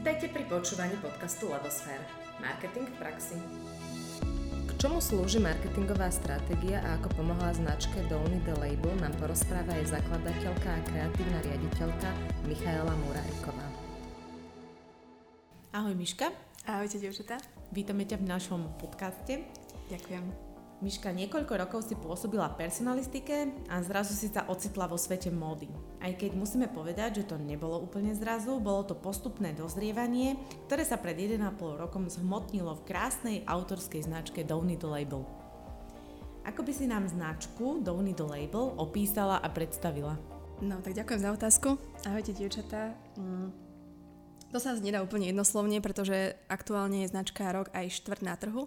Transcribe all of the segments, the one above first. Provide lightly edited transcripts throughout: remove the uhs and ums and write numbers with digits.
Vítajte pri počúvaní podcastu Labosfér. Marketing v praxi. K čomu slúži marketingová stratégia a ako pomohla značke Donny the Label nám porozpráva jej zakladateľka a kreatívna riaditeľka Michaela Murajková. Ahoj Miška. Ahojte dievčatá. Vítame ťa v našom podcaste. Ďakujem. Miška, niekoľko rokov si pôsobila v personalistike a zrazu si sa ocitla vo svete módy. Aj keď musíme povedať, že to nebolo úplne zrazu, bolo to postupné dozrievanie, ktoré sa pred 1,5 rokom zhmotnilo v krásnej autorskej značke Donny the Label. Ako by si nám značku Donny the Label opísala a predstavila? No, tak ďakujem za otázku. Ahojte, dievčatá. To sa nedá úplne jednoslovne, pretože aktuálne je značka rok aj štvrt na trhu.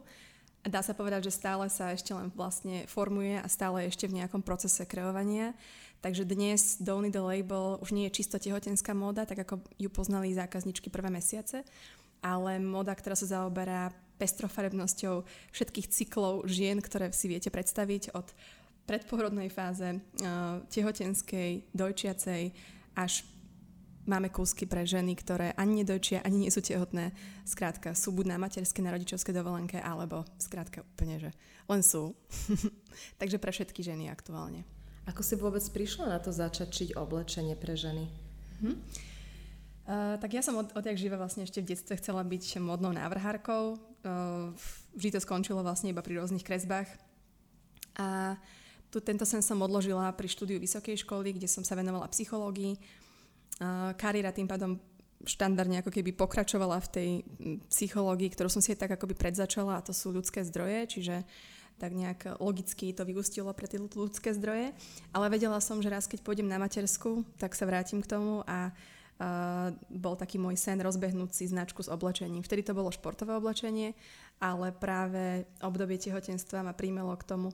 A dá sa povedať, že stále sa ešte len vlastne formuje a stále ešte v nejakom procese kreovania. Takže dnes Donny the Label už nie je čisto tehotenská móda, tak ako ju poznali zákazničky prvé mesiace, ale móda, ktorá sa zaoberá pestrofarebnosťou všetkých cyklov žien, ktoré si viete predstaviť od predporodnej fáze, tehotenskej, dojčiacej, až máme kúsky pre ženy, ktoré ani nedojčia, ani nie sú tehotné. Skrátka, sú buď na materskej, na rodičovskej dovolenke, alebo skrátka úplne, že len sú. Takže pre všetky ženy aktuálne. Ako si vôbec prišla na to začať oblečenie pre ženy? Tak ja som odjak živa vlastne ešte v detstve chcela byť modnou návrhárkou. Vždy to skončilo vlastne iba pri rôznych kresbách. A tento sen som odložila pri štúdiu vysokej školy, kde som sa venovala psychológii. Kariéra tým pádom štandardne ako keby pokračovala v tej psychológii, ktorú som si tak akoby predzačala, a to sú ľudské zdroje, čiže tak nejak logicky to vyústilo pre tie ľudské zdroje, ale vedela som, že raz keď pôjdem na matersku, tak sa vrátim k tomu a bol taký môj sen rozbehnúť si značku s oblečením. Vtedy to bolo športové oblečenie, ale práve obdobie tehotenstva ma príjmelo k tomu,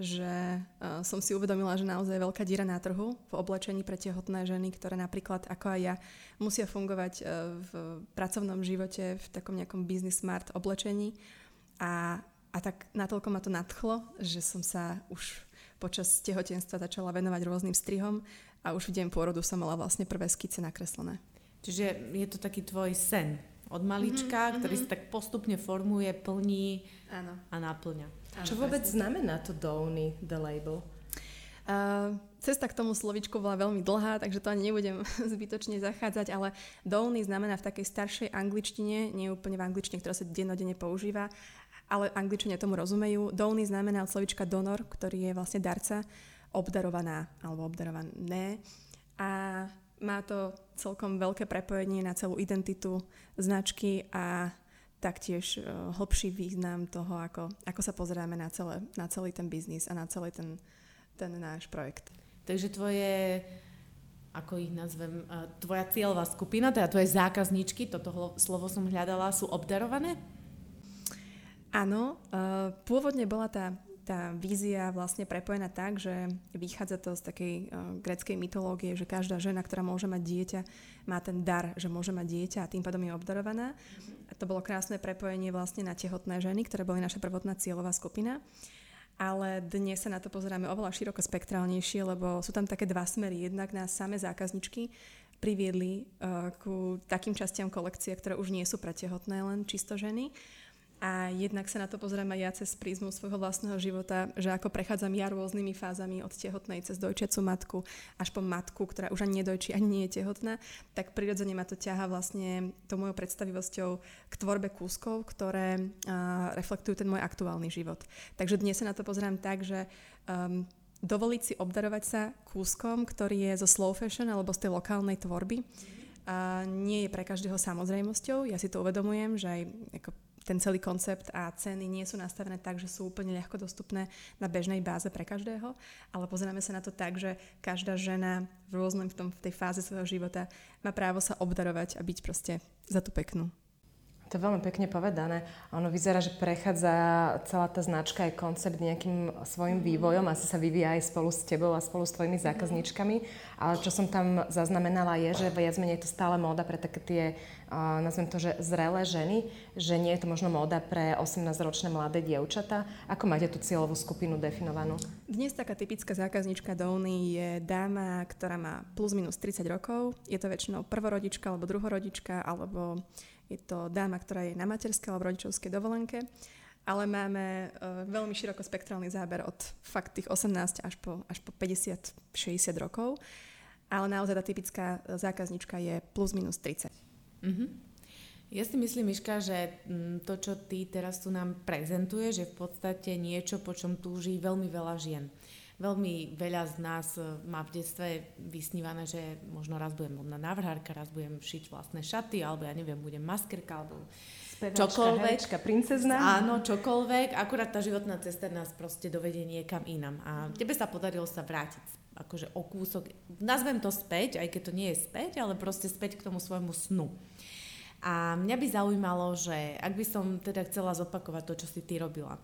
že som si uvedomila, že naozaj je veľká diera na trhu v oblečení pre tehotné ženy, ktoré napríklad, ako aj ja, musia fungovať v pracovnom živote v takom nejakom business smart oblečení. A tak natoľko ma to nadchlo, že som sa už počas tehotenstva začala venovať rôznym strihom a už v deň pôrodu som mala vlastne prvé skice nakreslené. Čiže je to taký tvoj sen od malička, ktorý sa tak postupne formuje, plní a náplňa. Čo vôbec znamená to Donny the Label? Cesta k tomu slovičku bola veľmi dlhá, takže to ani nebudem zbytočne zachádzať, ale Donny znamená v takej staršej angličtine, nie úplne v angličtine, ktorá sa dennodenne používa, ale angličania tomu rozumejú. Donny znamená od slovička donor, ktorý je vlastne darca, obdarovaná alebo obdarované. A má to celkom veľké prepojenie na celú identitu značky a taktiež hlbší význam toho, ako sa pozeráme na celý ten biznis a na celý ten náš projekt. Takže tvoje, ako ich nazvem, tvoja cieľová skupina, teda tvoje zákazníčky, toto slovo som hľadala, sú obdarované? Áno, pôvodne bola tá vízia vlastne prepojená tak, že vychádza to z takej gréckej mytológie, že každá žena, ktorá môže mať dieťa, má ten dar, že môže mať dieťa a tým pádom je obdarovaná. A to bolo krásne prepojenie vlastne na tehotné ženy, ktoré boli naša prvotná cieľová skupina. Ale dnes sa na to pozeráme oveľa široko spektrálnejšie, lebo sú tam také dva smery. Jednak nás same zákazničky priviedli ku takým častiam kolekcie, ktoré už nie sú pre tehotné len čisto ženy. A jednak sa na to pozerám aj ja cez prízmu svojho vlastného života, že ako prechádzam ja rôznymi fázami od tehotnej cez dojčiacu matku až po matku, ktorá už ani nedojčí, ani nie je tehotná, tak prirodzene ma to ťaha vlastne tou mojou predstavivosťou k tvorbe kúskov, ktoré reflektujú ten môj aktuálny život. Takže dnes sa na to pozerám tak, že dovoliť si obdarovať sa kúskom, ktorý je zo slow fashion alebo z tej lokálnej tvorby, nie je pre každého samozrejmosťou. Ja si to uvedomujem, že aj ako ten celý koncept a ceny nie sú nastavené tak, že sú úplne ľahko dostupné na bežnej báze pre každého, ale pozeráme sa na to tak, že každá žena v tej fáze svojho života má právo sa obdarovať a byť proste za tú peknú. To je veľmi pekne povedané. Ono vyzerá, že prechádza celá tá značka aj koncept nejakým svojim vývojom. Asi sa vyvíja aj spolu s tebou a spolu s tvojimi zákazničkami. Ale čo som tam zaznamenala je, že viac menej je to stále móda pre také tie, nazvem to, že zrelé ženy. Že nie je to možno móda pre 18-ročné mladé dievčatá. Ako máte tú cieľovú skupinu definovanú? Dnes taká typická zákaznička Donny je dáma, ktorá má plus minus 30 rokov. Je to väčšinou prvorodička alebo druhorodička alebo je to dáma, ktorá je na materskej alebo rodičovskej dovolenke, ale máme veľmi širokospektrálny záber od fakt tých 18 až po 50-60 rokov, ale naozaj tá typická zákaznička je plus minus 30. Mm-hmm. Ja si myslím, Miška, že to, čo ty teraz tu nám prezentuješ, je v podstate niečo, po čom túži veľmi veľa žien. Veľmi veľa z nás má v detstve vysnívané, že možno raz budem modná návrhárka, raz budem šiť vlastné šaty, alebo ja neviem, budem maskerka, alebo spevačka, čokoľvek. Herečka, princezná. Áno, čokoľvek. Akurát tá životná cesta nás proste dovedie niekam inam. A tebe sa podarilo sa vrátiť, akože o kúsok, nazvem to späť, aj keď to nie je späť, ale proste späť k tomu svojmu snu. A mňa by zaujímalo, že ak by som teda chcela zopakovať to, čo si ty robila,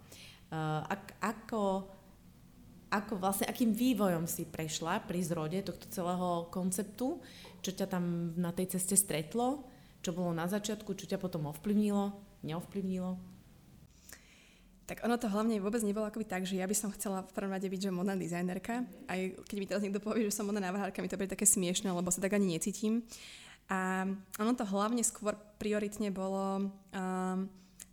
ako vlastne, akým vývojom si prešla pri zrode tohto celého konceptu, čo ťa tam na tej ceste stretlo, čo bolo na začiatku, čo ťa potom ovplyvnilo, neovplyvnilo? Tak ono to hlavne vôbec nebolo akoby tak, že ja by som chcela v prvom rade byť, že modná dizajnerka. Aj keď mi teraz niekto povie, že som modná návrhárka, mi to bude také smiešné, lebo sa tak ani necítim. A ono to hlavne skôr prioritne bolo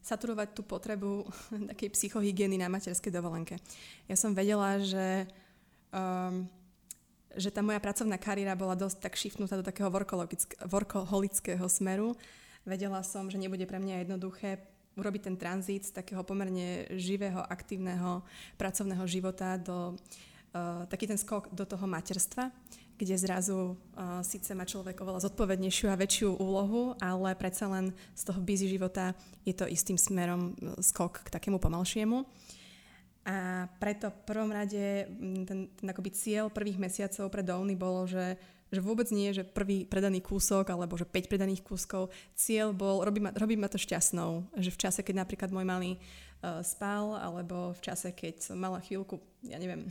saturovať tú potrebu takej psychohygieny na materskej dovolenke. Ja som vedela, že tá moja pracovná kariéra bola dosť tak šiftnutá do takého workoholického smeru. Vedela som, že nebude pre mňa jednoduché urobiť ten tranzít z takého pomerne živého, aktívneho pracovného života do taký ten skok do toho materstva, kde zrazu síce má človek oveľa zodpovednejšiu a väčšiu úlohu, ale predsa len z toho busy života je to istým smerom skok k takému pomalšiemu. A preto v prvom rade ten akoby cieľ prvých mesiacov pre Donny bolo, že vôbec nie, že prvý predaný kúsok alebo že 5 predaných kúskov. Cieľ bol robiť ma to šťastnou, že v čase, keď napríklad môj malý spal, alebo v čase, keď som mala chvíľku, ja neviem,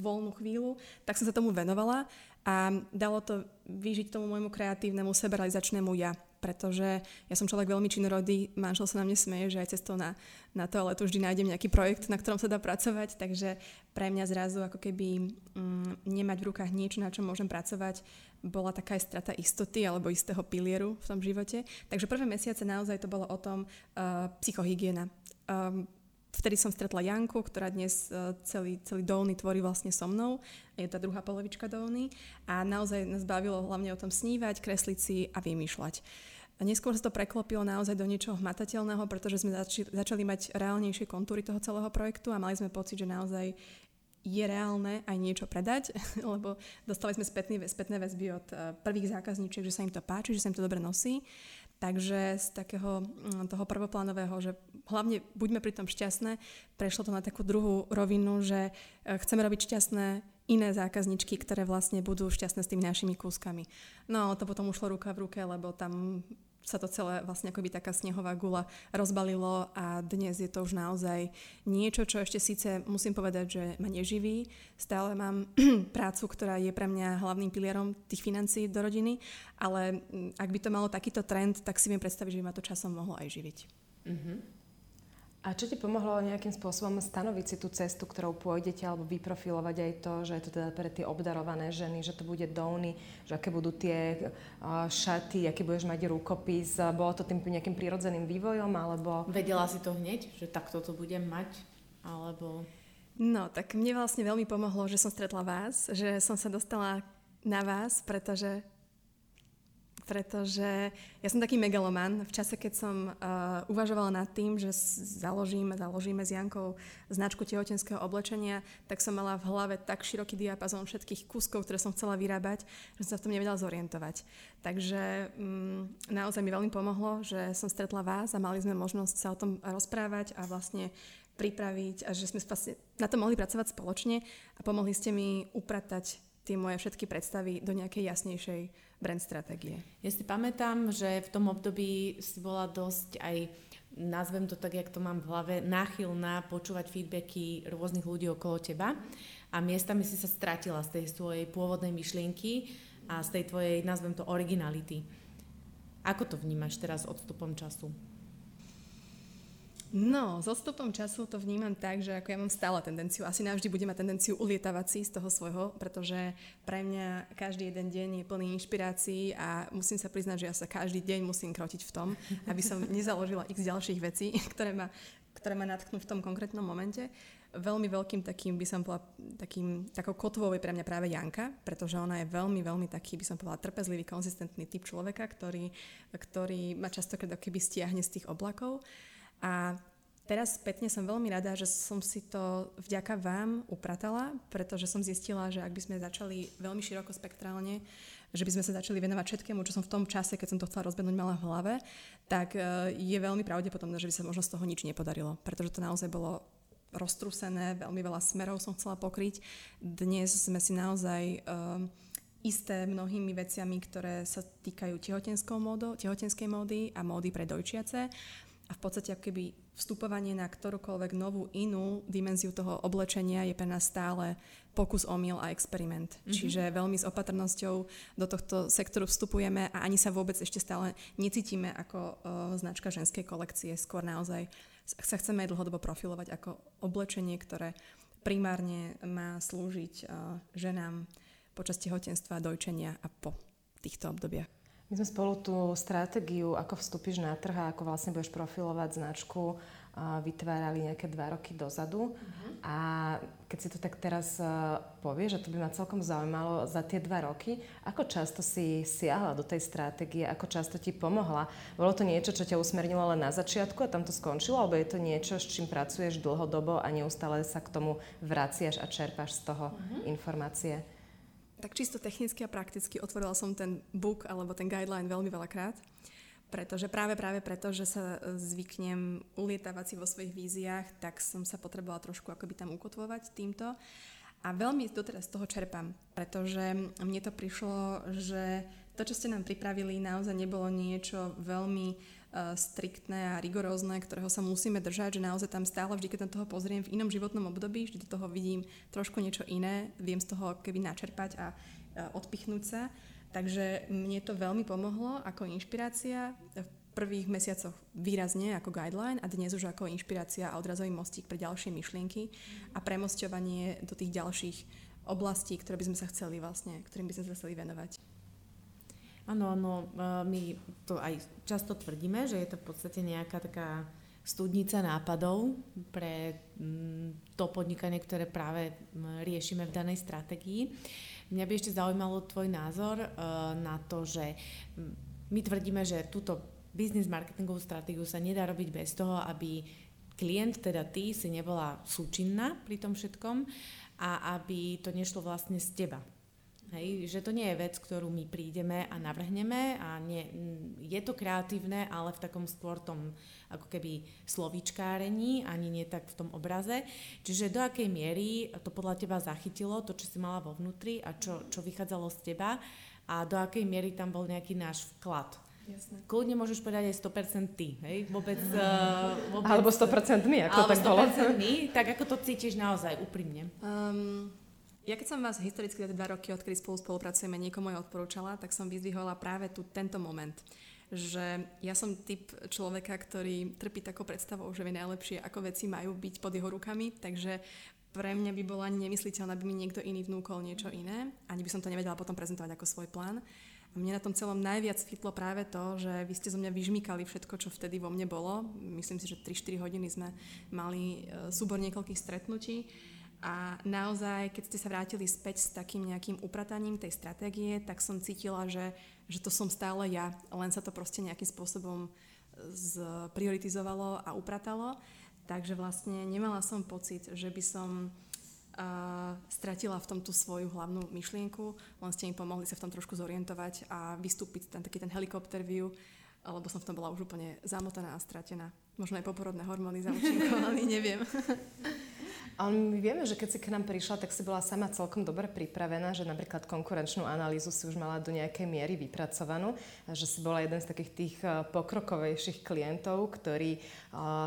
voľnú chvíľu, tak som sa tomu venovala a dalo to vyžiť tomu môjmu kreatívnemu, seberalizačnému ja, pretože ja som človek veľmi činorodý, manžel sa na mne smeje, že aj cestou na toaletu vždy nájdem nejaký projekt, na ktorom sa dá pracovať, takže pre mňa zrazu ako keby nemať v rukách niečo, na čom môžem pracovať, bola taká aj strata istoty alebo istého pilieru v tom živote, takže prvé mesiace naozaj to bolo o tom psychohygiena. Vtedy som stretla Janku, ktorá dnes celý Donny tvorí vlastne so mnou. Je tá druhá polovička Donny. A naozaj nás bavilo hlavne o tom snívať, kresliť si a vymýšľať. A neskôr sa to preklopilo naozaj do niečoho hmatateľného, pretože sme začali mať reálnejšie kontúry toho celého projektu a mali sme pocit, že naozaj je reálne aj niečo predať, lebo dostali sme spätné väzby od prvých zákazníčiek, že sa im to páči, že sa im to dobre nosí. Takže z takého toho prvoplánového, že hlavne buďme pri tom šťastné, prešlo to na takú druhú rovinu, že chceme robiť šťastné iné zákazničky, ktoré vlastne budú šťastné s tými našimi kúskami. No ale to potom ušlo ruka v ruke, lebo tam sa to celé vlastne akoby taká snehová guľa rozbalilo a dnes je to už naozaj niečo, čo ešte síce musím povedať, že ma neživí. Stále mám prácu, ktorá je pre mňa hlavným pilierom tých financií do rodiny, ale ak by to malo takýto trend, tak si viem predstaviť, že by ma to časom mohlo aj živiť. Uh-huh. A čo ti pomohlo nejakým spôsobom stanoviť si tú cestu, ktorou pôjdete, alebo vyprofilovať aj to, že je to teda pre tie obdarované ženy, že to bude Donny, že aké budú tie šaty, aký budeš mať rukopis? Bolo to tým nejakým prirodzeným vývojom, alebo... Vedela si to hneď, že takto to budem mať, alebo... No, tak mne vlastne veľmi pomohlo, že som stretla vás, že som sa dostala na vás, pretože ja som taký megaloman. V čase, keď som uvažovala nad tým, že založíme s Jankou značku tehotenského oblečenia, tak som mala v hlave tak široký diapazón všetkých kúskov, ktoré som chcela vyrábať, že som sa v tom nevedela zorientovať. Takže naozaj mi veľmi pomohlo, že som stretla vás a mali sme možnosť sa o tom rozprávať a vlastne pripraviť a že sme na to mohli pracovať spoločne a pomohli ste mi upratať tie moje všetky predstavy do nejakej jasnejšej brand stratégie. Ja si pamätám, že v tom období si bola dosť aj, nazvem to tak, jak to mám v hlave, náchylná počúvať feedbacky rôznych ľudí okolo teba a miestami si sa stratila z tej svojej pôvodnej myšlienky a z tej tvojej, nazvem to, originality. Ako to vnímaš teraz s odstupom času? No, s odstupom času to vnímam tak, že ako ja mám stále tendenciu, asi navždy budem mať tendenciu ulietavať si z toho svojho, pretože pre mňa každý jeden deň je plný inšpirácií a musím sa priznať, že ja sa každý deň musím krotiť v tom, aby som nezaložila x ďalších vecí, ktoré ma natknú v tom konkrétnom momente. Veľmi veľkým takým, by som povedala, takou kotvou je pre mňa práve Janka, pretože ona je veľmi, veľmi taký, by som povedala, trpezlivý, konzistentný typ človeka, ktorý ma častokrát keby stiahne z tých oblakov. A teraz spätne som veľmi rada, že som si to vďaka vám upratala, pretože som zistila, že ak by sme začali veľmi široko spektrálne, že by sme sa začali venovať všetkému, čo som v tom čase, keď som to chcela rozbehnúť, mala v hlave, tak je veľmi pravdepodobné, že by sa možno z toho nič nepodarilo, pretože to naozaj bolo roztrúsené, veľmi veľa smerov som chcela pokryť. Dnes sme si naozaj isté mnohými veciami, ktoré sa týkajú tehotenskej módy a módy pre dojčiace. A v podstate keby vstupovanie na ktorúkoľvek novú inú dimenziu toho oblečenia je pre nás stále pokus, omyl a experiment. Mm-hmm. Čiže veľmi s opatrnosťou do tohto sektoru vstupujeme a ani sa vôbec ešte stále necítime ako značka ženskej kolekcie. Skôr naozaj sa chceme aj dlhodobo profilovať ako oblečenie, ktoré primárne má slúžiť ženám počas tehotenstva, dojčenia a po týchto obdobiach. My sme spolu tú stratégiu, ako vstúpiš na trh a ako vlastne budeš profilovať značku, vytvárali nejaké 2 roky dozadu. Uh-huh. A keď si to tak teraz povieš, že to by ma celkom zaujímalo za tie 2 roky, ako často si siahla do tej stratégie, ako často ti pomohla? Bolo to niečo, čo ťa usmernilo len na začiatku a tam to skončilo, alebo je to niečo, s čím pracuješ dlhodobo a neustále sa k tomu vraciaš a čerpáš z toho informácie? Tak čisto technicky a prakticky otvorila som ten book alebo ten guideline veľmi veľakrát, pretože práve preto, že sa zvyknem ulietávať si vo svojich víziách, tak som sa potrebovala trošku akoby tam ukotvovať týmto. A veľmi doteraz z toho čerpám, pretože mne to prišlo, že to, čo ste nám pripravili, naozaj nebolo niečo veľmi striktné a rigorózne, ktorého sa musíme držať, že naozaj tam stále vždy, keď na toho pozriem v inom životnom období, vždy do toho vidím trošku niečo iné, viem z toho keby načerpať a odpichnúť sa. Takže mne to veľmi pomohlo ako inšpirácia v prvých mesiacoch výrazne ako guideline a dnes už ako inšpirácia a odrazový mostík pre ďalšie myšlienky a premosťovanie do tých ďalších oblastí, ktorým by sme sa chceli venovať. Áno, my to aj často tvrdíme, že je to v podstate nejaká taká studnica nápadov pre to podnikanie, ktoré práve riešime v danej stratégii. Mňa by ešte zaujímalo tvoj názor na to, že my tvrdíme, že túto business marketingovú stratégiu sa nedá robiť bez toho, aby klient, teda ty, si nebola súčinná pri tom všetkom a aby to nešlo vlastne z teba. Hej, že to nie je vec, ktorú my prídeme a navrhneme a nie, je to kreatívne, ale v takom skôr tom ako keby slovíčkárení, ani nie tak v tom obraze. Čiže do akej miery to podľa teba zachytilo, to, čo si mala vo vnútri a čo vychádzalo z teba a do akej miery tam bol nejaký náš vklad. Jasné. Kľudne môžeš povedať aj 100% ty, hej? Vôbec, alebo 100% my, ako tak bolo. Tak ako to cítiš naozaj, úprimne? Ja keď som vás historicky za 2 roky, odkedy spolupracujeme, niekomu je odporúčala, tak som vyzdvihovala práve tento moment, že ja som typ človeka, ktorý trpí takou predstavou, že vie najlepšie, ako veci majú byť pod jeho rukami, takže pre mňa by bolo ani nemysliteľné, aby mi niekto iný vnúkol niečo iné, ani by som to nevedela potom prezentovať ako svoj plán. A mne na tom celom najviac chytlo práve to, že vy ste zo mňa vyžmýkali všetko, čo vtedy vo mne bolo. Myslím si, že 3-4 hodiny sme mali súbor niekoľkých stretnutí a naozaj, keď ste sa vrátili späť s takým nejakým uprataním tej stratégie, tak som cítila, že to som stále ja, len sa to proste nejakým spôsobom prioritizovalo a upratalo. Takže vlastne nemala som pocit, že by som stratila v tom tú svoju hlavnú myšlienku, len ste im pomohli sa v tom trošku zorientovať a vystúpiť taký ten helikopter view, lebo som v tom bola už úplne zamotaná a stratená. Možno aj poporodné hormóny zaúčinkovaní, neviem. Ale my vieme, že keď si k nám prišla, tak si bola sama celkom dobre pripravená, že napríklad konkurenčnú analýzu si už mala do nejakej miery vypracovanú, že si bola jeden z takých tých pokrokovejších klientov, ktorí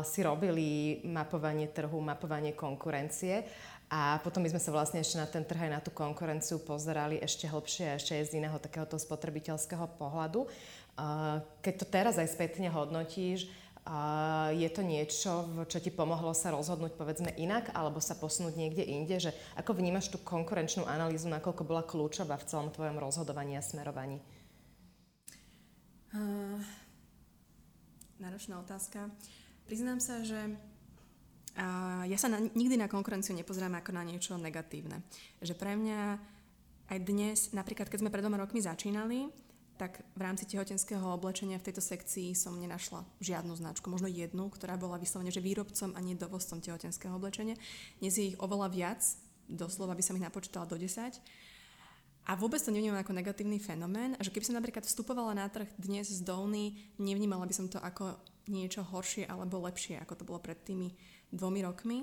si robili mapovanie trhu, mapovanie konkurencie. A potom my sme sa vlastne ešte na ten trh aj na tú konkurenciu pozerali ešte hlbšie a ešte aj z iného takéhoto spotrebiteľského pohľadu. Keď to teraz aj spätne hodnotíš, je to niečo, čo ti pomohlo sa rozhodnúť povedzme inak alebo sa posunúť niekde inde? Že ako vnímaš tú konkurenčnú analýzu, nakoľko bola kľúčová v celom tvojom rozhodovaní a smerovaní? Náročná otázka. Priznám sa, že ja sa nikdy na konkurenciu nepozerám ako na niečo negatívne. Že pre mňa aj dnes, napríklad keď sme pred 2 rokmi začínali, tak v rámci tehotenského oblečenia v tejto sekcii som nenašla žiadnu značku, možno jednu, ktorá bola vyslovene že výrobcom a nie dovozcom tehotenského oblečenia. Dnes je ich oveľa viac, doslova by som ich napočítala do 10. A vôbec to nevnímam ako negatívny fenomén. A že keby som napríklad vstupovala na trh dnes z Donny, nevnímala by som to ako niečo horšie alebo lepšie, ako to bolo pred tými 2 rokmi.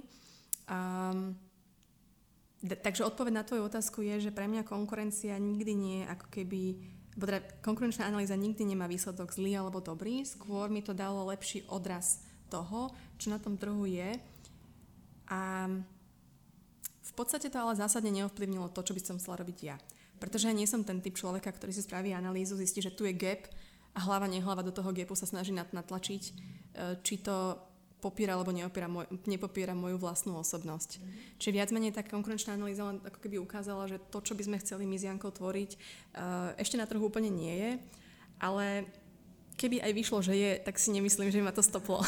Takže odpoveď na tvoju otázku je, že pre mňa konkurencia nikdy nie je ako keby, bo teda konkurenčná analýza nikdy nemá výsledok zlý alebo dobrý, skôr mi to dalo lepší odraz toho, čo na tom trhu je. A v podstate to ale zásadne neovplyvnilo to, čo by som chcela robiť ja. Pretože ja nie som ten typ človeka, ktorý si spraví analýzu, zistí, že tu je gap a hlava nehlava do toho gapu sa snaží natlačiť, či to popiera alebo nepopiera moju vlastnú osobnosť. Čiže viac menej tá konkurenčná analýza len ako keby ukázala, že to, čo by sme chceli my s Jankou tvoriť, ešte na trhu úplne nie je, ale keby aj vyšlo, že je, tak si nemyslím, že ma to stoplo.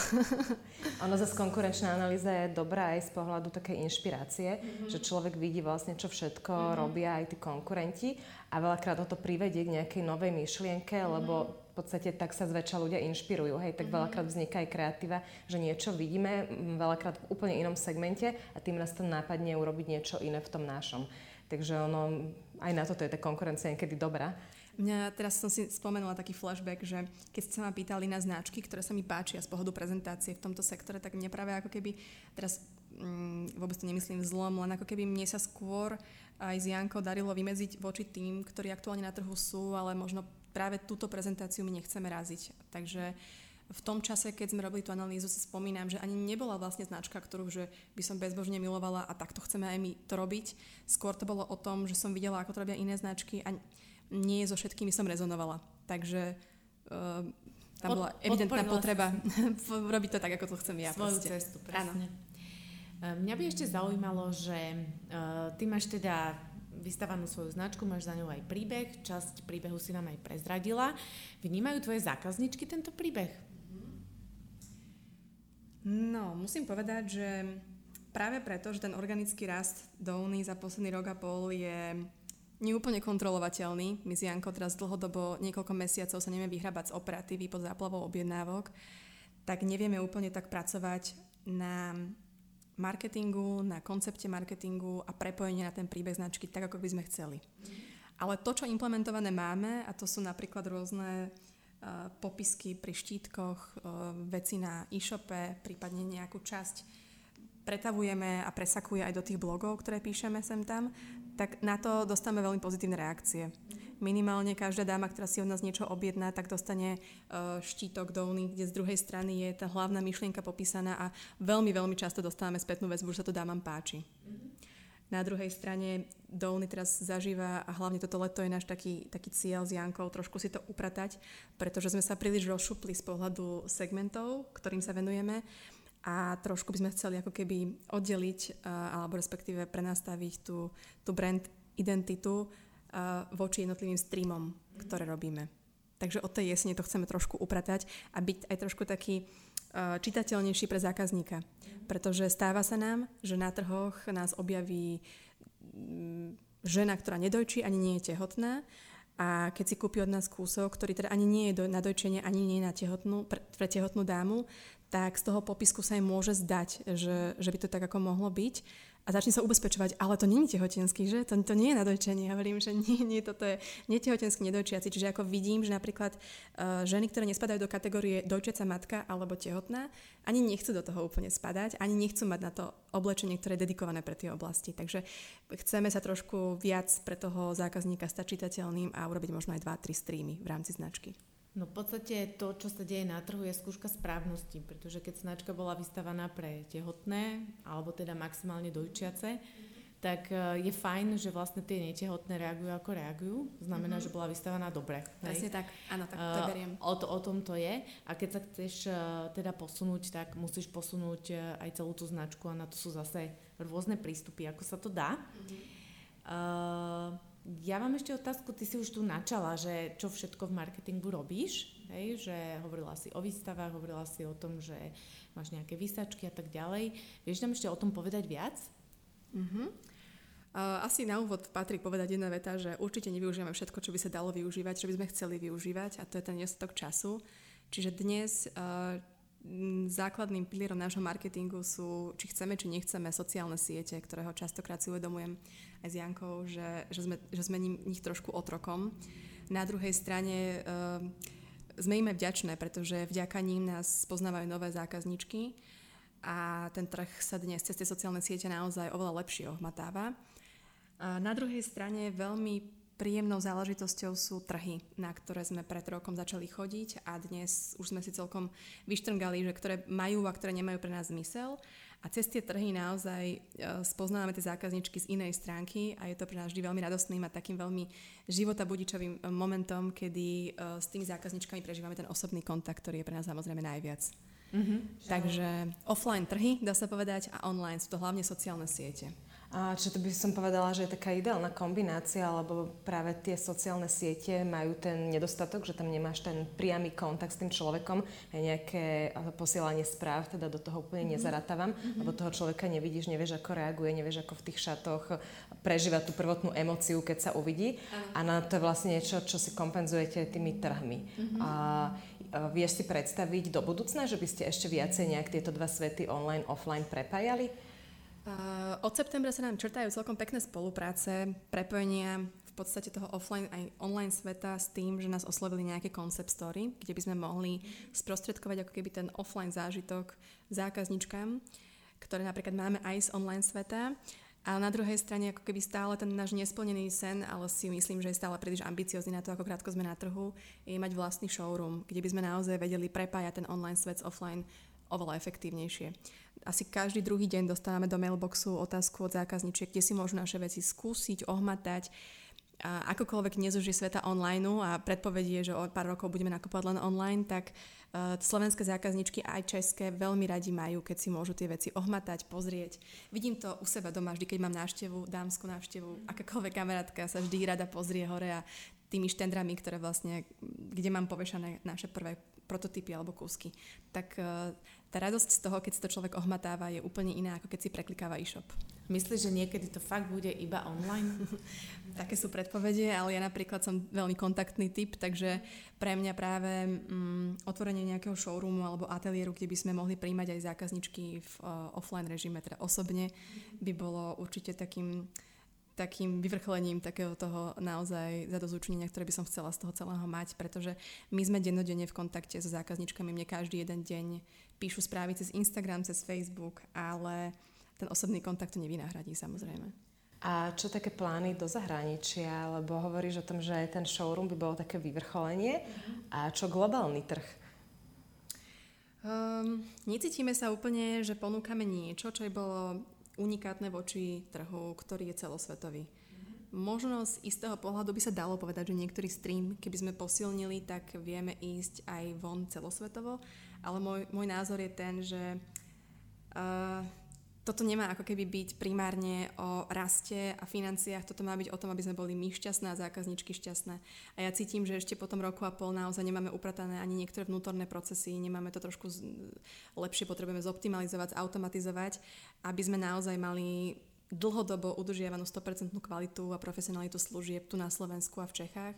Ono zase konkurenčná analýza je dobrá aj z pohľadu takej inšpirácie, že človek vidí vlastne, čo všetko robia aj tí konkurenti a veľakrát ho to privedie k nejakej novej myšlienke, lebo v podstate tak sa zväčša ľudia inšpirujú, hej, tak veľakrát vzniká aj kreatíva, že niečo vidíme, veľakrát v úplne inom segmente a tým raz to nápadne urobiť niečo iné v tom našom. Takže ono, aj na toto je tá konkurencia niekedy dobrá. Mňa teraz som si spomenula taký flashback, že keď ste sa ma pýtali na značky, ktoré sa mi páčia z pohľadu prezentácie v tomto sektore, tak mne práve ako keby, teraz vôbec to nemyslím zlom, len ako keby mne sa skôr aj s Jankou darilo vymedziť voči tým, ktorí aktuálne na trhu sú, ale možno práve túto prezentáciu my nechceme raziť. Takže v tom čase, keď sme robili tú analýzu, si spomínam, že ani nebola vlastne značka, ktorú že by som bezbožne milovala a takto chceme aj my to robiť. Skôr to bolo o tom, že som videla, ako to robia iné značky a nie so všetkými som rezonovala. Takže tam bola evidentná potreba robiť to tak, ako to chcem ja. Svoju proste cestu, presne. Áno. Mňa by ešte zaujímalo, že ty máš teda vystávanú svoju značku, máš za ňou aj príbeh, časť príbehu si nám aj prezradila. Vnímajú tvoje zákazničky tento príbeh? No, musím povedať, že práve preto, že ten organický rast Donny za posledný rok a pol je neúplne kontrolovateľný. My s Jankou teraz dlhodobo, niekoľko mesiacov sa nevieme vyhrabať z operatívy pod záplavou objednávok, tak nevieme úplne tak pracovať na marketingu, na koncepte marketingu a prepojenie na ten príbeh značky tak, ako by sme chceli. Ale to, čo implementované máme, a to sú napríklad rôzne popisky pri štítkoch, veci na e-shope, prípadne nejakú časť pretavujeme a presakuje aj do tých blogov, ktoré píšeme sem tam, tak na to dostávame veľmi pozitívne reakcie. Minimálne každá dáma, ktorá si od nás niečo objedná, tak dostane štítok Donny, kde z druhej strany je tá hlavná myšlienka popísaná a veľmi, veľmi často dostávame spätnú väzbu, že sa to dámam páči. Na druhej strane Donny teraz zažíva a hlavne toto leto je náš taký cieľ s Jankou, trošku si to upratať, pretože sme sa príliš rozšupli z pohľadu segmentov, ktorým sa venujeme. A trošku by sme chceli ako keby oddeliť alebo respektíve prenastaviť tú brand identitu voči jednotlivým streamom, ktoré robíme. Takže od tej jesene to chceme trošku upratať a byť aj trošku taký čitateľnejší pre zákazníka. Pretože stáva sa nám, že na trhoch nás objaví žena, ktorá nedojčí, ani nie je tehotná. A keď si kúpi od nás kúsok, ktorý teda ani nie je na dojčenie, ani nie je na tehotnú, pre tehotnú dámu, tak z toho popisku sa im môže zdať, že by to tak ako mohlo byť. a začne sa ubezpečovať, ale to nie je tehotenský, že? To nie je nadojčenie. Hovorím, že nie, toto je netehotenský, nedojčiaci. Čiže ako vidím, že napríklad ženy, ktoré nespadajú do kategórie dojčiaca matka alebo tehotná, ani nechcú do toho úplne spadať, ani nechcú mať na to oblečenie, ktoré je dedikované pre tie oblasti. Takže chceme sa trošku viac pre toho zákazníka stať čitateľným a urobiť možno aj 2-3 streamy v rámci značky. No v podstate to, čo sa deje na trhu, je skúška správnosti, pretože keď značka bola vystavaná pre tehotné, alebo teda maximálne dojčiace, tak je fajn, že vlastne tie netehotné reagujú ako reagujú. Znamená, že bola vystavaná dobre. Presne tak, áno, tak to beriem. O tom to je. A keď sa chceš teda posunúť, tak musíš posunúť aj celú tú značku a na to sú zase rôzne prístupy, ako sa to dá. Ja mám ešte otázku, ty si už tu načala, že čo všetko v marketingu robíš, hej? Že hovorila si o výstavách, hovorila si o tom, že máš nejaké výsačky a tak ďalej. Vieš nám ešte o tom povedať viac? Asi na úvod patrí povedať jedna veta, že určite nevyužívame všetko, čo by sa dalo využívať, čo by sme chceli využívať a to je ten nedostatok času. Čiže dnes základným pilierom nášho marketingu sú, či chceme, či nechceme, sociálne siete, ktorého častokrát si uvedomujem aj s Jankou, že sme nich trošku otrokom. Na druhej strane sme im aj vďačné, pretože vďaka ním nás poznávajú nové zákazničky a ten trh sa dnes cez tie sociálne siete naozaj oveľa lepšie ohmatáva. A na druhej strane veľmi príjemnou záležitosťou sú trhy, na ktoré sme pred rokom začali chodiť a dnes už sme si celkom vyštrngali, že ktoré majú a ktoré nemajú pre nás zmysel. A cez tie trhy naozaj spoznávame tie zákazničky z inej stránky a je to pre nás vždy veľmi radostným a takým veľmi životabudičovým momentom, kedy s tými zákazničkami prežívame ten osobný kontakt, ktorý je pre nás samozrejme najviac. Takže offline trhy, dá sa povedať, a online sú to hlavne sociálne siete. A čo to by som povedala, že je taká ideálna kombinácia, lebo práve tie sociálne siete majú ten nedostatok, že tam nemáš ten priamy kontakt s tým človekom, nejaké posielanie správ, teda do toho úplne nezaratávam, lebo toho človeka nevidíš, nevieš ako reaguje, nevieš ako v tých šatoch prežíva tú prvotnú emóciu, keď sa uvidí. A na to je vlastne niečo, čo si kompenzujete tými trhmi. A vieš si predstaviť do budúcna, že by ste ešte viacej nejak tieto dva svety online, offline prepájali? Od septembra sa nám črtajú celkom pekné spolupráce, prepojenia v podstate toho offline aj online sveta s tým, že nás oslovili nejaké concept story, kde by sme mohli sprostredkovať ako keby ten offline zážitok zákazničkám, ktoré napríklad máme aj z online sveta. A na druhej strane ako keby stále ten náš nesplnený sen, ale si myslím, že je stále príliš ambiciózny na to, ako krátko sme na trhu, je mať vlastný showroom, kde by sme naozaj vedeli prepájať ten online svet s offline oveľa efektívnejšie. Asi každý druhý deň dostávame do mailboxu otázku od zákazníčiek, kde si môžu naše veci skúsiť, ohmatať. A akokoľvek dnes už je sveta online a predpovedie, že o pár rokov budeme nakupovať len online, tak slovenské zákazničky aj české veľmi radi majú, keď si môžu tie veci ohmatať, pozrieť. Vidím to u seba doma, vždy keď mám návštevu, dámsku návštevu, akákoľvek kamarátka sa vždy rada pozrie hore a tými štendrami, ktoré vlastne, kde mám povešané naše prvé prototypy alebo kúsky. Tak tá radosť z toho, keď si to človek ohmatáva, je úplne iná, ako keď si preklikáva e-shop. Myslíš, že niekedy to fakt bude iba online? Také sú predpovede, ale ja napríklad som veľmi kontaktný typ, takže pre mňa práve otvorenie nejakého showroomu alebo ateliéru, kde by sme mohli prijímať aj zákazničky v offline režime, teda osobne, by bolo určite takým vyvrcholením takého toho naozaj zadosťučinenia, ktoré by som chcela z toho celého mať, pretože my sme dennodenne v kontakte so zákazničkami, mne každý jeden deň píšu správy cez Instagram, cez Facebook, ale ten osobný kontakt to nevynahradí samozrejme. A čo také plány do zahraničia, lebo hovoríš o tom, že ten showroom by bolo také vyvrcholenie, a čo globálny trh? Necítime sa úplne, že ponúkame niečo, čo by bolo unikátne voči trhu, ktorý je celosvetový. Možno z istého pohľadu by sa dalo povedať, že niektorý stream, keby sme posilnili, tak vieme ísť aj von celosvetovo, ale môj názor je ten, že toto nemá ako keby byť primárne o raste a financiách, toto má byť o tom, aby sme boli my šťastné a zákazničky šťastné. A ja cítim, že ešte po tom roku a pol naozaj nemáme upratané ani niektoré vnútorné procesy, nemáme to trošku lepšie, potrebujeme zoptimalizovať, automatizovať, aby sme naozaj mali dlhodobo udržiavanú 100% kvalitu a profesionalitu služieb tu na Slovensku a v Čechách.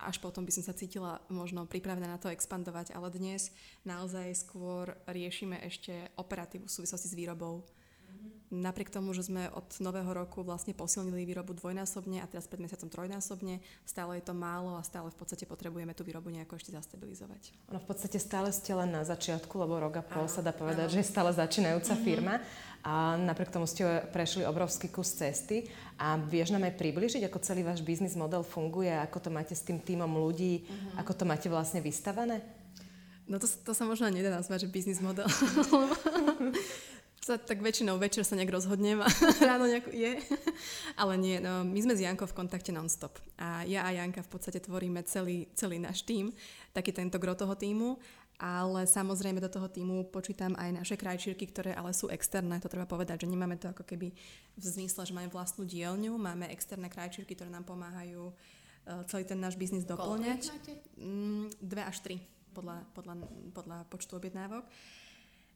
Až potom by som sa cítila možno pripravená na to expandovať, ale dnes naozaj skôr riešime ešte operatívu v súvislosti s výrobou. Napriek tomu, že sme od nového roku vlastne posilnili výrobu dvojnásobne a teraz pred mesiacom trojnásobne, stále je to málo a stále v podstate potrebujeme tú výrobu nejako ešte zastabilizovať. No v podstate stále ste len na začiatku, lebo rok a pol sa dá povedať, že je stále začínajúca firma a napriek tomu ste prešli obrovský kus cesty a vieš nám aj približiť, ako celý váš biznis model funguje, ako to máte s tým tímom ľudí, ako to máte vlastne vystavané? No to sa možno nedá nazvať, že biznis model. Tak väčšinou večer sa nejak rozhodnem a ráno nejak je. Ale nie, no, my sme s Jankou v kontakte non-stop. A ja a Janka v podstate tvoríme celý náš tím, taký tento gro toho tímu. Ale samozrejme do toho tímu počítam aj naše krajčírky, ktoré ale sú externé. To treba povedať, že nemáme to ako keby v zmysle, že máme vlastnú dielňu. Máme externé krajčírky, ktoré nám pomáhajú celý ten náš biznis doplňať. 2 až 3 podľa počtu objednávok.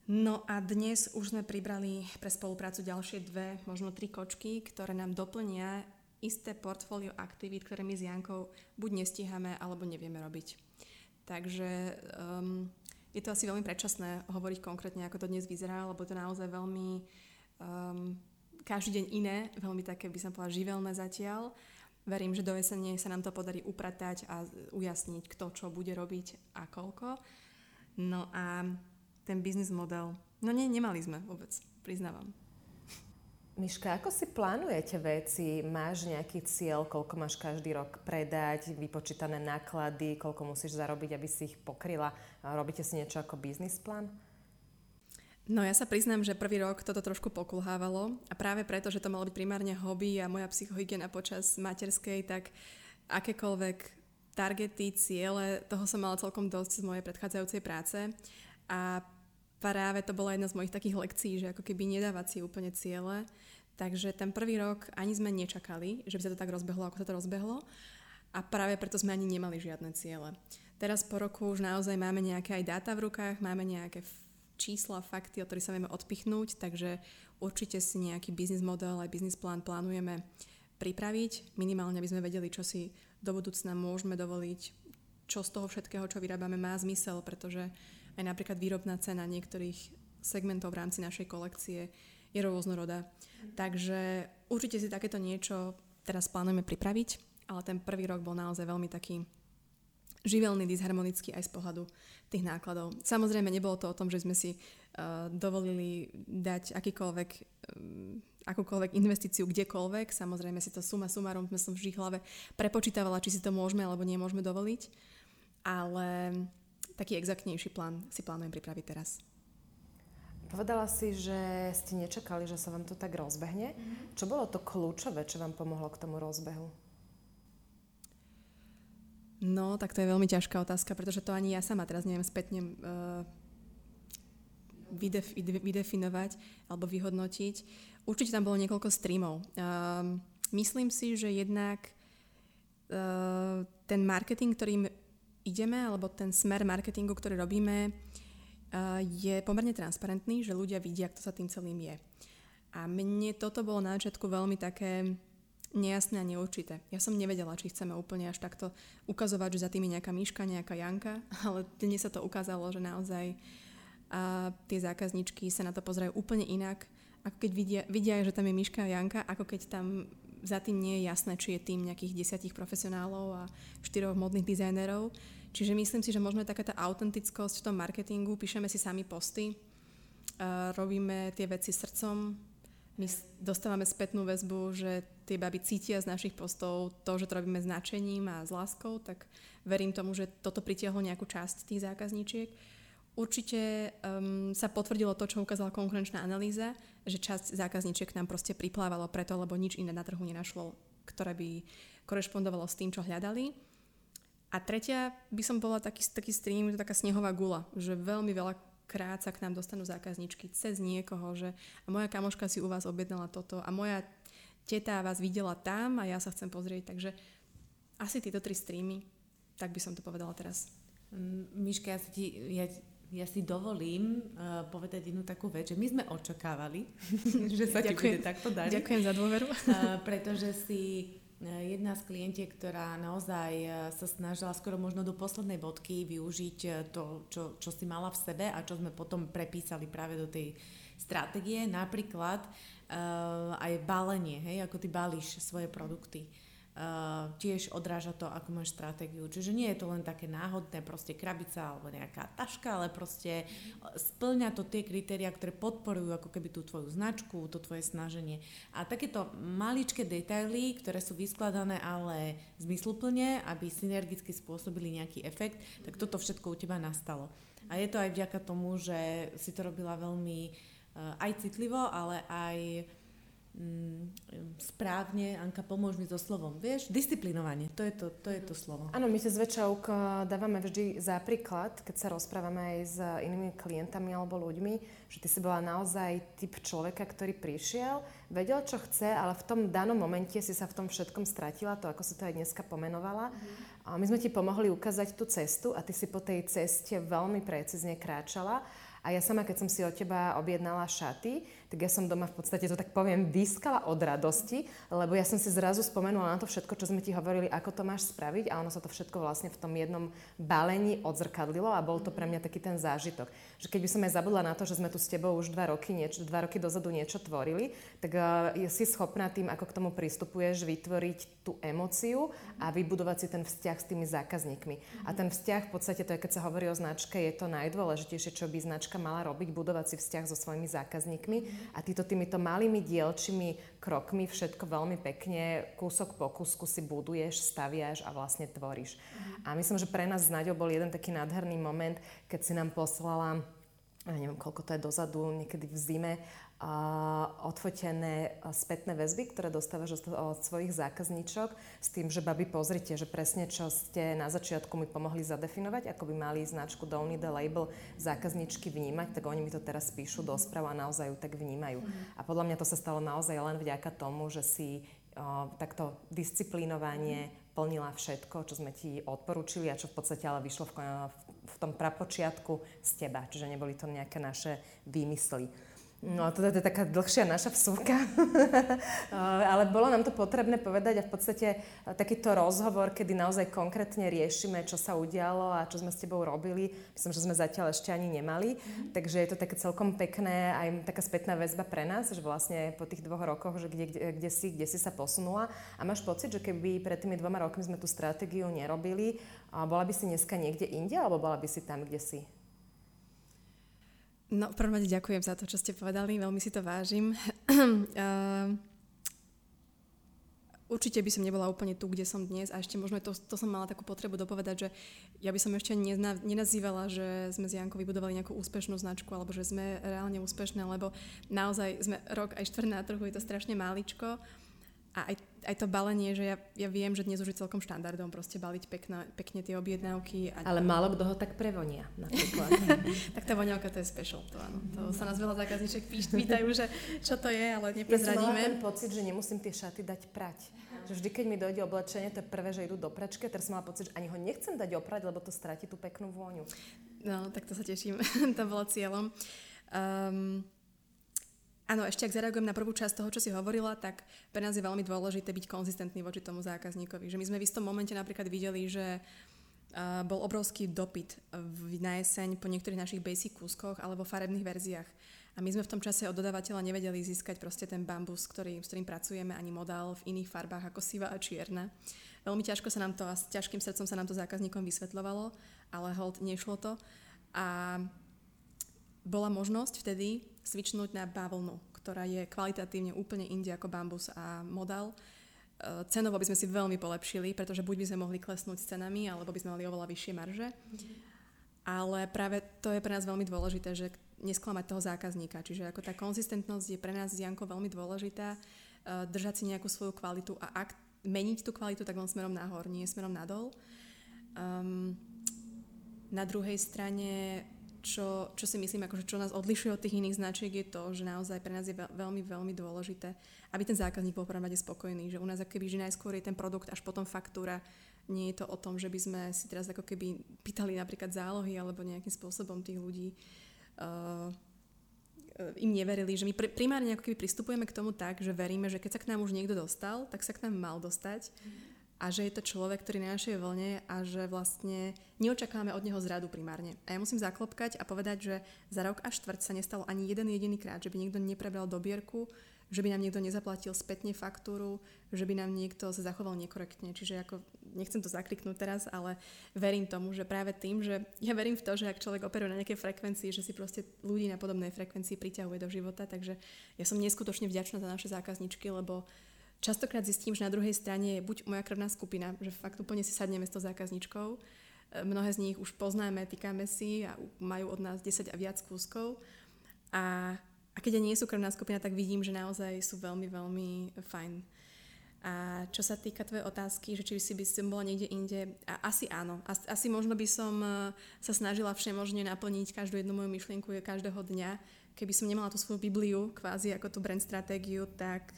No a dnes už sme pribrali pre spoluprácu ďalšie 2, možno 3 kočky, ktoré nám doplnia isté portfólio aktivít, ktoré my s Jankou buď nestíhame, alebo nevieme robiť. Takže je to asi veľmi predčasné hovoriť konkrétne, ako to dnes vyzerá, lebo to naozaj veľmi každý deň iné, veľmi také by som povedala živelné zatiaľ. Verím, že do jesene sa nám to podarí upratať a ujasniť, kto čo bude robiť a koľko. No a ten biznis model. No nie, nemali sme vôbec, priznávam. Miška, ako si plánujete veci? Máš nejaký cieľ, koľko máš každý rok predať, vypočítané náklady, koľko musíš zarobiť, aby si ich pokryla? Robíte si niečo ako biznis plán? No ja sa priznám, že prvý rok toto trošku pokulhávalo a práve preto, že to malo byť primárne hobby a moja psychohygiena počas materskej, tak akékoľvek targety, ciele, toho som mala celkom dosť z mojej predchádzajúcej práce. A práve to bola jedna z mojich takých lekcií, že ako keby nedávať si úplne ciele. Takže ten prvý rok ani sme nečakali, že by sa to tak rozbehlo, ako sa to rozbehlo. A práve preto sme ani nemali žiadne ciele. Teraz po roku už naozaj máme nejaké aj dáta v rukách, máme nejaké čísla, fakty, o ktorých sa vieme odpichnúť. Takže určite si nejaký biznis model aj biznis plán plánujeme pripraviť. Minimálne aby sme vedeli, čo si do budúcna môžeme dovoliť, čo z toho všetkého, čo vyrábame, má zmysel, pretože aj napríklad výrobná cena niektorých segmentov v rámci našej kolekcie je rôznorodá. Takže určite si takéto niečo teraz plánujeme pripraviť, ale ten prvý rok bol naozaj veľmi taký živelný, disharmonický aj z pohľadu tých nákladov. Samozrejme nebolo to o tom, že sme si dovolili dať akúkoľvek investíciu kdekoľvek. Samozrejme si to suma sumarum som vždy v hlave prepočítavala, či si to môžeme alebo nemôžeme dovoliť. Ale taký exaktnejší plán si plánujem pripraviť teraz. Povedala si, že ste nečakali, že sa vám to tak rozbehne. Čo bolo to kľúčové, čo vám pomohlo k tomu rozbehu? No, tak to je veľmi ťažká otázka, pretože to ani ja sama teraz neviem spätne vydefinovať alebo vyhodnotiť. Určite tam bolo niekoľko streamov. Myslím si, že jednak ten marketing, ktorým ideme, alebo ten smer marketingu, ktorý robíme, je pomerne transparentný, že ľudia vidia, kto sa tým celým je. A mne toto bolo na začiatku veľmi také nejasné a neurčité. Ja som nevedela, či chceme úplne až takto ukazovať, že za tým je nejaká Miška, nejaká Janka, ale dnes sa to ukázalo, že naozaj tie zákazničky sa na to pozerajú úplne inak, ako keď vidia, že tam je Miška a Janka, ako keď tam za tým nie je jasné, či je tým nejakých 10 profesionálov a 4 modných dizajnerov. Čiže myslím si, že možno je taká tá autentickosť v tom marketingu. Píšeme si sami posty, robíme tie veci srdcom. My dostávame spätnú väzbu, že tie baby cítia z našich postov to, že to robíme s nadšením a s láskou. Tak verím tomu, že toto pritiahlo nejakú časť tých zákazníčiek. Určite sa potvrdilo to, čo ukázala konkurenčná analýza, že časť zákazníčiek nám proste priplávalo preto, lebo nič iné na trhu nenašlo, ktoré by korešpondovalo s tým, čo hľadali. A tretia by som bola taký stream, taká snehová gula, že veľmi veľa krát sa k nám dostanú zákazníčky cez niekoho, že a moja kamoška si u vás objednala toto a moja teta vás videla tam a ja sa chcem pozrieť. Takže asi tieto 3 streamy, tak by som to povedala teraz. Miška, Ja si dovolím povedať jednu takú vec, že my sme očakávali, že sa ti bude takto dariť. Ďakujem za dôveru. Pretože si jedna z klientiek, ktorá naozaj sa snažila skoro možno do poslednej bodky využiť to, čo si mala v sebe a čo sme potom prepísali práve do tej stratégie, napríklad aj balenie, hej, ako ty balíš svoje produkty. Tiež odráža to, ako máš stratégiu. Čiže nie je to len také náhodné, proste krabica alebo nejaká taška, ale proste spĺňa to tie kritériá, ktoré podporujú ako keby tú tvoju značku, to tvoje snaženie. A takéto maličké detaily, ktoré sú vyskladané, ale zmysluplne, aby synergicky spôsobili nejaký efekt, tak toto všetko u teba nastalo. A je to aj vďaka tomu, že si to robila veľmi aj citlivo, ale aj správne, Anka, pomôž mi so slovom, vieš, disciplinovanie, to je to slovo. Áno, my sa zväčšouk dávame vždy za príklad, keď sa rozprávame aj s inými klientami alebo ľuďmi, že ty si bola naozaj typ človeka, ktorý prišiel, vedel, čo chce, ale v tom danom momente si sa v tom všetkom stratila, to, ako si to aj dneska pomenovala. A my sme ti pomohli ukázať tú cestu a ty si po tej ceste veľmi precízne kráčala. A ja sama, keď som si od teba objednala šaty, tak ja som doma v podstate, to tak poviem, výskala od radosti, lebo ja som si zrazu spomenula na to všetko, čo sme ti hovorili, ako to máš spraviť, a ono sa to všetko vlastne v tom jednom balení odzrkadlilo a bol to pre mňa taký ten zážitok. Že keď by som aj zabudla na to, že sme tu s tebou už 2 roky dozadu niečo tvorili, tak si schopná tým, ako k tomu pristupuješ, vytvoriť tú emóciu a vybudovať si ten vzťah s tými zákazníkmi. A ten vzťah v podstate, to je, keď sa hovorí o značke, je to najdôležitejšie, čo by značka mala robiť, budovať si vzťah so svojimi zákazníkmi, a týmito malými dielčími krokmi všetko veľmi pekne, kúsok po kúsku si buduješ, staviaš a vlastne tvoríš. A myslím, že pre nás s Naďou bol jeden taký nádherný moment, keď si nám poslala, ja neviem, koľko to je dozadu, niekedy v zime, odfotené spätné väzby, ktoré dostávaš od svojich zákazníčok, s tým, že babi, pozrite, že presne čo ste na začiatku mi pomohli zadefinovať, ako by mali značku Donny the Label zákazníčky vnímať, tak oni mi to teraz píšu do správ a naozaj ju tak vnímajú. A podľa mňa to sa stalo naozaj len vďaka tomu, že si takto disciplinovanie plnila všetko, čo sme ti odporúčili a čo v podstate ale vyšlo v tom prapočiatku z teba, čiže neboli to nejaké naše výmysly. No a toto je taká dlhšia naša vsúka, ale bolo nám to potrebné povedať a v podstate takýto rozhovor, kedy naozaj konkrétne riešime, čo sa udialo a čo sme s tebou robili, myslím, že sme zatiaľ ešte ani nemali, takže je to také celkom pekné, aj taká spätná väzba pre nás, že vlastne po tých 2 rokoch, že kde si sa posunula, a máš pocit, že keby pred tými 2 rokmi sme tú stratégiu nerobili, bola by si dneska niekde inde, alebo bola by si tam, kde si? No, v prvom rade ďakujem za to, čo ste povedali, veľmi si to vážim. Určite by som nebola úplne tu, kde som dnes, a ešte možno to som mala takú potrebu dopovedať, že ja by som ešte nenazývala, že sme s Jankou vybudovali nejakú úspešnú značku, alebo že sme reálne úspešné, lebo naozaj sme rok aj štvrt na trhu, je to strašne máličko. A aj to balenie, že ja viem, že dnes už je celkom štandardom proste baliť pekne tie objednávky. Ale málo kto ho tak prevonia, napríklad. Tak tá voňavka, to je special, to áno. To sa nás veľa zákazníček pýtajú, že čo to je, ale neprezradíme. Ja som mala ten pocit, že nemusím tie šaty dať prať. Že vždy, keď mi dojde oblečenie, to je prvé, že idú do pračky, teraz som mala pocit, že ani ho nechcem dať oprať, lebo to stratí tú peknú vôňu. No, tak to sa teším. To bolo cieľom. Áno, ešte ak zareagujem na prvú časť toho, čo si hovorila, tak pre nás je veľmi dôležité byť konzistentný voči tomu zákazníkovi. Že my sme v istom momente napríklad videli, že bol obrovský dopyt na jeseň po niektorých našich basic kúskoch alebo farebných verziách. A my sme v tom čase od dodávateľa nevedeli získať proste ten bambus, s ktorým pracujeme, ani modál v iných farbách ako siva a čierna. Veľmi ťažko sa nám to, a s ťažkým srdcom sa nám to zákazníkom vysvetľovalo, ale hold, nešlo to. A bola možnosť vtedy svičnúť na bavlnu, ktorá je kvalitatívne úplne inde ako bambus a modál. Cenovo by sme si veľmi polepšili, pretože buď by sme mohli klesnúť s cenami, alebo by sme mali oveľa vyššie marže. Ale práve to je pre nás veľmi dôležité, že nesklamať toho zákazníka. Čiže ako tá konzistentnosť je pre nás s Jankou veľmi dôležitá, držať si nejakú svoju kvalitu a meniť tú kvalitu, tak len smerom nahor, nie smerom nadol. Na druhej strane, čo si myslím, akože čo nás odlišuje od tých iných značiek, je to, že naozaj pre nás je veľmi, veľmi dôležité, aby ten zákazník bol prvnáde spokojný. Že u nás ako keby najskôr je ten produkt, až potom faktúra. Nie je to o tom, že by sme si teraz ako keby pýtali napríklad zálohy alebo nejakým spôsobom tých ľudí im neverili. Že my primárne ako keby pristupujeme k tomu tak, že veríme, že keď sa k nám už niekto dostal, tak sa k nám mal dostať. a že je to človek, ktorý na našej vlne a že vlastne neočakávame od neho zradu primárne. A ja musím zaklopkať a povedať, že za rok a štvrť sa nestalo ani jeden jediný krát, že by niekto neprebral dobierku, že by nám niekto nezaplatil spätne faktúru, že by nám niekto sa zachoval nekorektne. Čiže ako, nechcem to zakriknúť teraz, ale verím tomu, že práve tým, že ja verím v to, že ak človek operuje na nejakej frekvencii, že si proste ľudí na podobnej frekvencii priťahuje do života, takže ja som neskutočne vďačná za naše zákazničky, lebo častokrát zistím, že na druhej strane je buď moja krvná skupina, že fakt úplne si sadneme s tou zákazničkou. Mnohé z nich už poznáme, týkame si a majú od nás 10 a viac kúskov. A keď ja nie sú krvná skupina, tak vidím, že naozaj sú veľmi, veľmi fajn. A čo sa týka tvojej otázky, že či by som bola niekde inde, asi áno. Asi možno by som sa snažila všemožne naplniť každú jednu moju myšlienku každého dňa. Keby som nemala tú svoju Bibliu, kvázi ako tú brand stratégiu, tak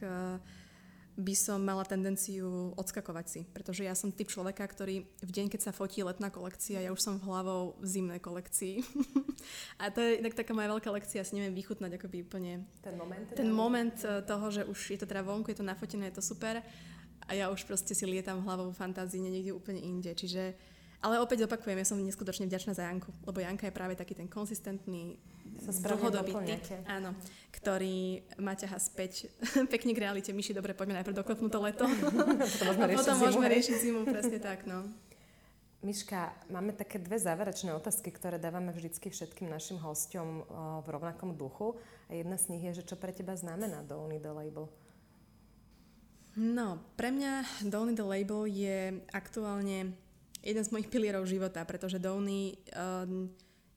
by som mala tendenciu odskakovať si. Pretože ja som typ človeka, ktorý v deň, keď sa fotí letná kolekcia, ja už som hlavou v zimnej kolekcii. A to je inak taká moja veľká lekcia, si neviem vychutnať akoby úplne ten moment toho, že už je to teda vonku, je to nafotené, je to super. A ja už proste si lietam hlavou v fantázii niekde úplne inde. Čiže, ale opäť opakujem, ja som neskutočne vďačná za Janku, lebo Janka je práve taký ten konzistentný dlhodobý typ, áno, ktorý ma ťaha späť pekne k realite. Myši, dobre, poďme najprv doklopnú to leto. Potom môžeme riešiť zimu, presne tak, no. Miška, máme také dve záverečné otázky, ktoré dávame vždycky všetkým našim hosťom v rovnakom duchu. A jedna z nich je, že čo pre teba znamená Donny the Label? No, pre mňa Donny the Label je aktuálne jeden z mojich pilierov života, pretože Donny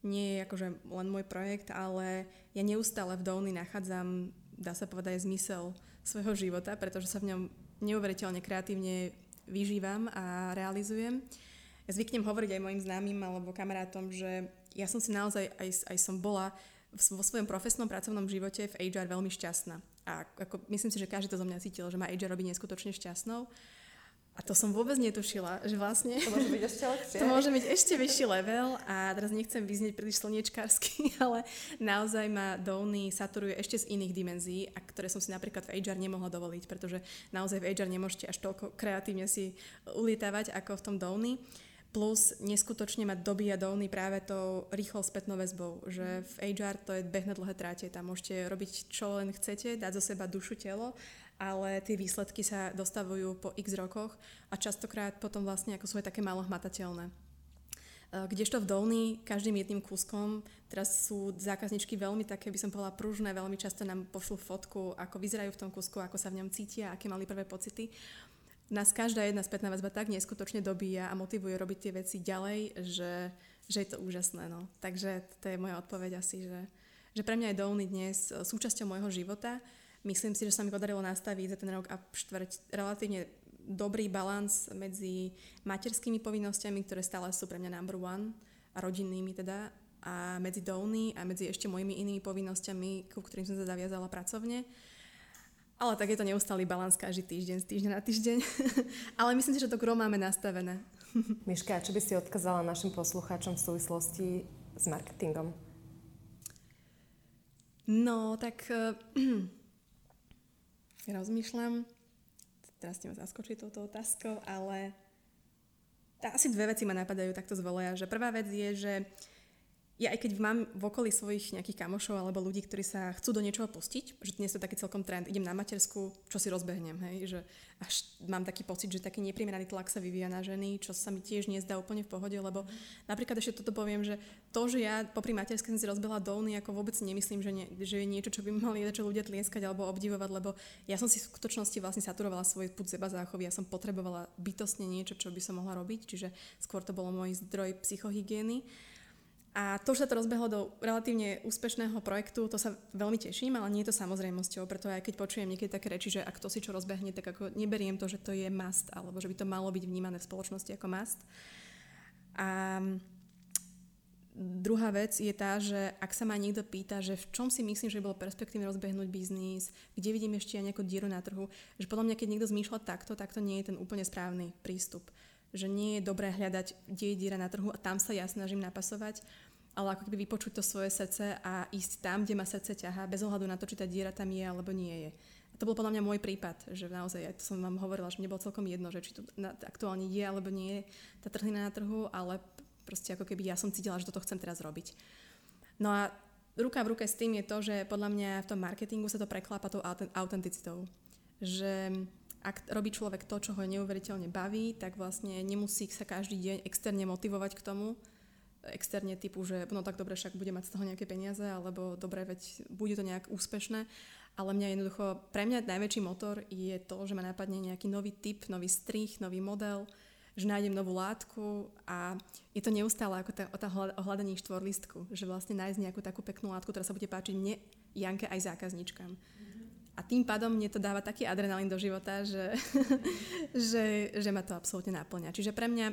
nie je akože len môj projekt, ale ja neustále v Donny nachádzam, dá sa povedať, zmysel svojho života, pretože sa v ňom neuveriteľne kreatívne vyžívam a realizujem. Ja zvyknem hovoriť aj mojim známym alebo kamarátom, že ja som si naozaj aj som bola vo svojom profesnom pracovnom živote v HR veľmi šťastná. A ako, myslím si, že každý to zo mňa cítil, že ma HR robí neskutočne šťastnou. A to som vôbec netušila, že vlastne to môže byť ešte lepšie. To môže byť ešte vyšší level a teraz nechcem vyznieť príliš slniečkársky, ale naozaj ma Donny saturuje ešte z iných dimenzií, a ktoré som si napríklad v HR nemohla dovoliť, pretože naozaj v HR nemôžete až toľko kreatívne si ulietávať ako v tom Donny. Plus neskutočne ma dobíja Donny práve tou rýchlou spätnou väzbou, že v HR to je beh na dlhé tráte, tam môžete robiť čo len chcete, dať zo seba dušu, telo, ale tie výsledky sa dostavujú po x rokoch a častokrát potom vlastne ako sú aj také málo hmatateľné. Kdežto v Donny každým jedným kúskom, teraz sú zákazničky veľmi také, by som povedala, pružné, veľmi často nám pošlú fotku, ako vyzerajú v tom kúsku, ako sa v ňom cítia, aké mali prvé pocity. Nás každá jedna spätná väzba tak neskutočne dobíja a motivuje robiť tie veci ďalej, že je to úžasné. No. Takže to je moja odpoveď asi, že pre mňa je Donny dnes súčasťou môjho života. Myslím si, že sa mi podarilo nastaviť za ten rok a štvrť relatívne dobrý balans medzi materskými povinnosťami, ktoré stále sú pre mňa number one, a rodinnými teda, a medzi Donny a medzi ešte mojimi inými povinnosťami, ku ktorým som sa zaviazala pracovne. Ale tak je to neustály balans každý týždeň, z týždňa na týždeň. Ale myslím si, že to gro máme nastavené. Miška, čo by si odkázala našim poslucháčom v súvislosti s marketingom? No, tak rozmýšľam. Teraz ste ma zaskočili touto otázkou, ale asi dve veci ma napadajú takto z voleja. Že prvá vec je, že ja aj keď mám v okolí svojich nejakých kamošov alebo ľudí, ktorí sa chcú do niečoho pustiť, že dnes je taký celkom trend, idem na matersku, čo si rozbehnem, hej, že až mám taký pocit, že taký neprimeraný tlak sa vyvíja na ženy, čo sa mi tiež nezdá úplne v pohode, lebo napríklad ešte toto poviem, že to, že ja popri materskej som si rozbehla Donny, ako vôbec nemyslím, že je niečo, čo by mali ľudia tlieskať alebo obdivovať, lebo ja som si v skutočnosti vlastne saturovala svoj pud seba záchovy, ja som potrebovala bytostne niečo, čo by som mohla robiť, čiže skôr to bolo môj zdroj psychohygieny. A to, že sa to rozbehlo do relatívne úspešného projektu, to sa veľmi teším, ale nie je to samozrejmosťou, preto aj keď počujem niekedy také reči, že ak to si čo rozbehne, tak ako neberiem to, že to je must, alebo že by to malo byť vnímané v spoločnosti ako must. A druhá vec je tá, že ak sa ma niekto pýta, že v čom si myslím, že bolo perspektívne rozbehnúť biznis, kde vidím ešte aj nejakú dieru na trhu, že podľa mňa, keď niekto zmýšľa takto, tak to nie je ten úplne správny prístup. Že nie je dobré hľadať, kde je diera na trhu a tam sa ja snažím napasovať, ale ako keby vypočuť to svoje srdce a ísť tam, kde ma srdce ťahá, bez ohľadu na to, či tá diera tam je alebo nie je. A To bol podľa mňa môj prípad, že naozaj, ja to som vám hovorila, že mne bolo celkom jedno, že či to aktuálne je alebo nie tá trhlina na trhu, ale proste ako keby ja som cítila, že toto chcem teraz robiť. No a ruka v ruke s tým je to, že podľa mňa v tom marketingu sa to preklápa tou autenticitou. Že ak robí človek to, čo ho neuveriteľne baví, tak vlastne nemusí sa každý deň externe motivovať k tomu, externe typu, že no tak dobre, však bude mať z toho nejaké peniaze, alebo dobre, veď bude to nejak úspešné, ale mňa jednoducho, pre mňa najväčší motor je to, že ma napadne nejaký nový typ, nový strih, nový model, že nájdem novú látku a je to neustále ako o hľadaní štvorlistku, že vlastne nájsť nejakú takú peknú látku, ktorá sa bude páčiť mne, Janke aj zákazničkám. A tým pádom mne to dáva taký adrenalín do života, že, že ma to absolútne náplňa. Čiže pre mňa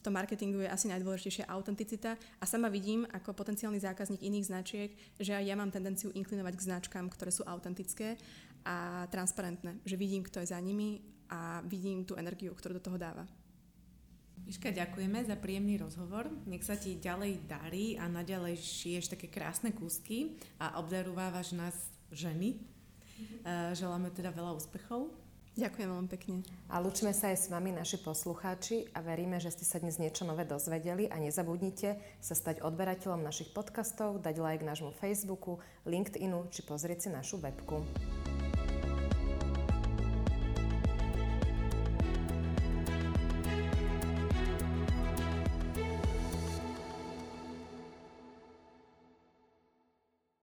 v tom marketingu je asi najdôležitejšia autenticita a sama vidím ako potenciálny zákazník iných značiek, že aj ja mám tendenciu inklinovať k značkám, ktoré sú autentické a transparentné. Že vidím, kto je za nimi a vidím tú energiu, ktorú do toho dáva. Miška, ďakujeme za príjemný rozhovor. Nech sa ti ďalej darí a naďalej šiješ také krásne kúsky a obdarovávaš nás ženy. Želáme teda veľa úspechov. Ďakujem veľmi pekne. A lúčime sa aj s vami, naši poslucháči, a veríme, že ste sa dnes niečo nové dozvedeli a nezabudnite sa stať odberateľom našich podcastov, dať like nášmu Facebooku, LinkedInu či pozrieť si našu webku.